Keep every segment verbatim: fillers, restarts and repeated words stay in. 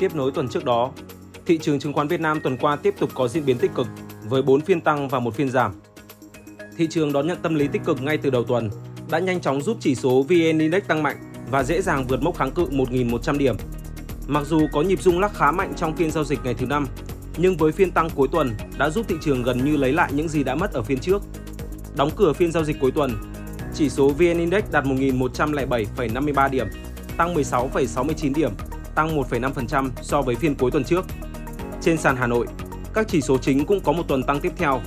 Tiếp nối tuần trước đó, thị trường chứng khoán Việt Nam tuần qua tiếp tục có diễn biến tích cực với bốn phiên tăng và một phiên giảm. Thị trường đón nhận tâm lý tích cực ngay từ đầu tuần đã nhanh chóng giúp chỉ số vê en-Index tăng mạnh và dễ dàng vượt mốc kháng cự một nghìn một trăm điểm. Mặc dù có nhịp rung lắc khá mạnh trong phiên giao dịch ngày thứ năm, nhưng với phiên tăng cuối tuần đã giúp thị trường gần như lấy lại những gì đã mất ở phiên trước. Đóng cửa phiên giao dịch cuối tuần, chỉ số vê en-Index đạt một nghìn một trăm lẻ bảy phẩy năm mươi ba điểm, tăng mười sáu phẩy sáu mươi chín điểm, tăng một phẩy năm phần trăm so với phiên cuối tuần trước. Trên sàn Hà Nội, các chỉ số chính cũng có một tuần tăng tiếp theo.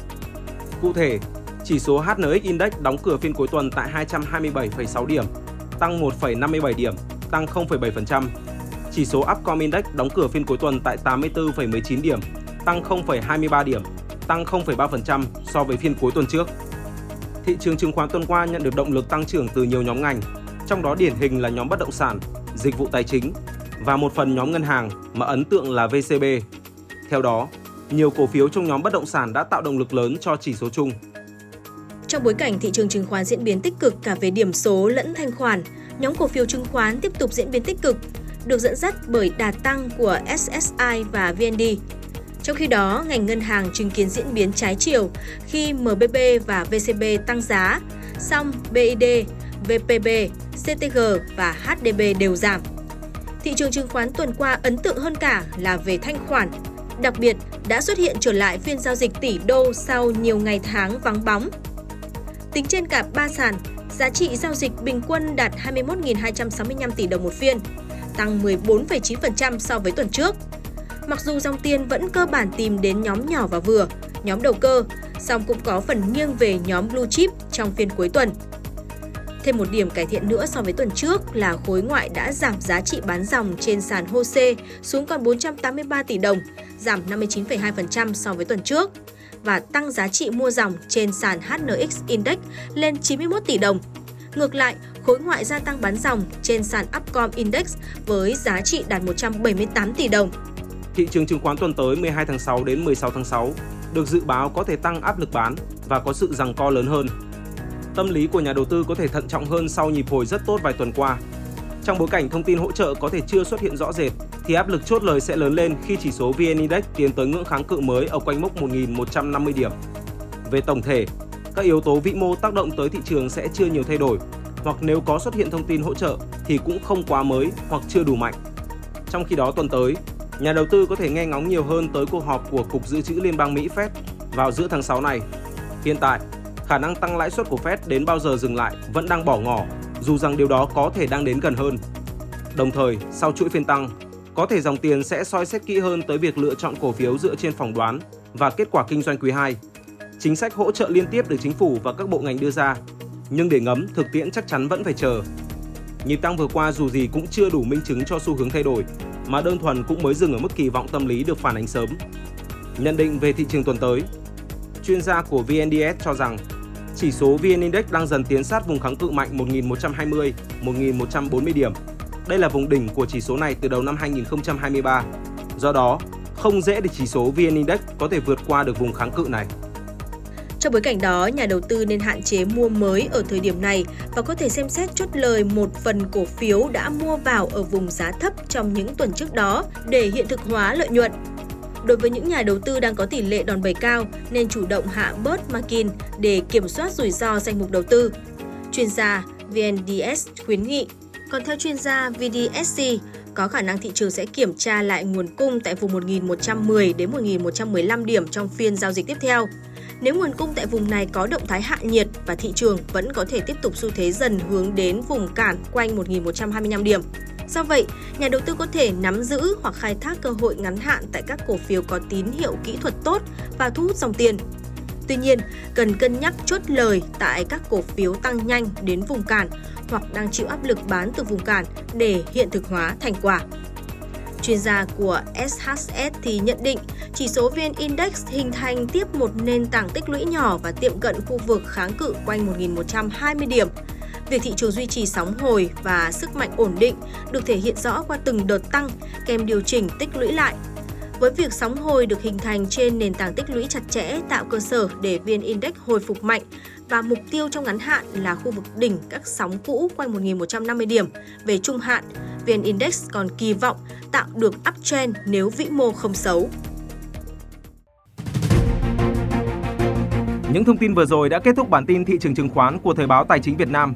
Cụ thể, chỉ số hát en ích Index đóng cửa phiên cuối tuần tại hai trăm hai mươi bảy phẩy sáu điểm, tăng một phẩy năm mươi bảy điểm, tăng không phẩy bảy phần trăm. Chỉ số Upcom Index đóng cửa phiên cuối tuần tại tám mươi tư phẩy mười chín điểm, tăng không phẩy hai mươi ba điểm, tăng không phẩy ba phần trăm so với phiên cuối tuần trước. Thị trường chứng khoán tuần qua nhận được động lực tăng trưởng từ nhiều nhóm ngành, trong đó điển hình là nhóm bất động sản, dịch vụ tài chính và một phần nhóm ngân hàng mà ấn tượng là vê xê bê. Theo đó, nhiều cổ phiếu trong nhóm bất động sản đã tạo động lực lớn cho chỉ số chung. Trong bối cảnh thị trường chứng khoán diễn biến tích cực cả về điểm số lẫn thanh khoản, nhóm cổ phiếu chứng khoán tiếp tục diễn biến tích cực, được dẫn dắt bởi đà tăng của ét ét i và vê en đê. Trong khi đó, ngành ngân hàng chứng kiến diễn biến trái chiều khi em bê bê và vê xê bê tăng giá, song bê i đê, vê pê bê, xê tê giê và hát đê bê đều giảm. Thị trường chứng khoán tuần qua ấn tượng hơn cả là về thanh khoản, đặc biệt đã xuất hiện trở lại phiên giao dịch tỷ đô sau nhiều ngày tháng vắng bóng. Tính trên cả ba sàn, giá trị giao dịch bình quân đạt hai mươi mốt nghìn hai trăm sáu mươi lăm tỷ đồng một phiên, tăng mười bốn phẩy chín phần trăm so với tuần trước. Mặc dù dòng tiền vẫn cơ bản tìm đến nhóm nhỏ và vừa, nhóm đầu cơ, song cũng có phần nghiêng về nhóm blue chip trong phiên cuối tuần. Thêm một điểm cải thiện nữa so với tuần trước là khối ngoại đã giảm giá trị bán dòng trên sàn HOSE xuống còn bốn trăm tám mươi ba tỷ đồng, giảm năm mươi chín phẩy hai phần trăm so với tuần trước, và tăng giá trị mua dòng trên sàn hát en ích Index lên chín mươi mốt tỷ đồng. Ngược lại, khối ngoại gia tăng bán dòng trên sàn Upcom Index với giá trị đạt một trăm bảy mươi tám tỷ đồng. Thị trường chứng khoán tuần tới mười hai tháng sáu đến mười sáu tháng sáu được dự báo có thể tăng áp lực bán và có sự giằng co lớn hơn. Tâm lý của nhà đầu tư có thể thận trọng hơn sau nhịp hồi rất tốt vài tuần qua. Trong bối cảnh thông tin hỗ trợ có thể chưa xuất hiện rõ rệt, thì áp lực chốt lời sẽ lớn lên khi chỉ số vê en-Index tiến tới ngưỡng kháng cự mới ở quanh mốc một nghìn một trăm năm mươi điểm. Về tổng thể, các yếu tố vĩ mô tác động tới thị trường sẽ chưa nhiều thay đổi, hoặc nếu có xuất hiện thông tin hỗ trợ thì cũng không quá mới hoặc chưa đủ mạnh. Trong khi đó tuần tới, nhà đầu tư có thể nghe ngóng nhiều hơn tới cuộc họp của Cục Dự trữ Liên bang Mỹ Fed vào giữa tháng sáu này. Hiện tại, khả năng tăng lãi suất của Fed đến bao giờ dừng lại vẫn đang bỏ ngỏ, dù rằng điều đó có thể đang đến gần hơn. Đồng thời, sau chuỗi phiên tăng, có thể dòng tiền sẽ soi xét kỹ hơn tới việc lựa chọn cổ phiếu dựa trên phỏng đoán và kết quả kinh doanh quý hai. Chính sách hỗ trợ liên tiếp được chính phủ và các bộ ngành đưa ra, nhưng để ngấm thực tiễn chắc chắn vẫn phải chờ. Nhịp tăng vừa qua dù gì cũng chưa đủ minh chứng cho xu hướng thay đổi, mà đơn thuần cũng mới dừng ở mức kỳ vọng tâm lý được phản ánh sớm. Nhận định về thị trường tuần tới, chuyên gia của vê en đê ét cho rằng chỉ số vê en-Index đang dần tiến sát vùng kháng cự mạnh một nghìn một trăm hai mươi đến một nghìn một trăm bốn mươi điểm. Đây là vùng đỉnh của chỉ số này từ đầu năm hai nghìn không trăm hai mươi ba. Do đó, không dễ để chỉ số vê en-Index có thể vượt qua được vùng kháng cự này. Trong bối cảnh đó, nhà đầu tư nên hạn chế mua mới ở thời điểm này và có thể xem xét chốt lời một phần cổ phiếu đã mua vào ở vùng giá thấp trong những tuần trước đó để hiện thực hóa lợi nhuận. Đối với những nhà đầu tư đang có tỷ lệ đòn bẩy cao nên chủ động hạ bớt margin để kiểm soát rủi ro danh mục đầu tư, chuyên gia vê en đê ét khuyến nghị. Còn theo chuyên gia vê đê ét xê, có khả năng thị trường sẽ kiểm tra lại nguồn cung tại vùng một nghìn một trăm mười đến một nghìn một trăm mười lăm điểm trong phiên giao dịch tiếp theo. Nếu nguồn cung tại vùng này có động thái hạ nhiệt và thị trường vẫn có thể tiếp tục xu thế dần hướng đến vùng cản quanh một nghìn một trăm hai mươi lăm điểm. Do vậy, nhà đầu tư có thể nắm giữ hoặc khai thác cơ hội ngắn hạn tại các cổ phiếu có tín hiệu kỹ thuật tốt và thu hút dòng tiền. Tuy nhiên, cần cân nhắc chốt lời tại các cổ phiếu tăng nhanh đến vùng cản hoặc đang chịu áp lực bán từ vùng cản để hiện thực hóa thành quả. Chuyên gia của ét hát ét thì nhận định chỉ số vê en-Index hình thành tiếp một nền tảng tích lũy nhỏ và tiệm cận khu vực kháng cự quanh một nghìn một trăm hai mươi điểm. Việc thị trường duy trì sóng hồi và sức mạnh ổn định được thể hiện rõ qua từng đợt tăng kèm điều chỉnh tích lũy lại. Với việc sóng hồi được hình thành trên nền tảng tích lũy chặt chẽ tạo cơ sở để vê en-Index hồi phục mạnh và mục tiêu trong ngắn hạn là khu vực đỉnh các sóng cũ quanh một nghìn một trăm năm mươi điểm. Về trung hạn, vê en-Index còn kỳ vọng tạo được uptrend nếu vĩ mô không xấu. Những thông tin vừa rồi đã kết thúc bản tin thị trường chứng khoán của Thời báo Tài chính Việt Nam.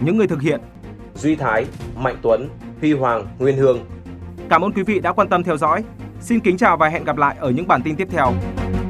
Những người thực hiện: Duy Thái, Mạnh Tuấn, Huy Hoàng, Nguyên Hương. Cảm ơn quý vị đã quan tâm theo dõi. Xin kính chào và hẹn gặp lại ở những bản tin tiếp theo.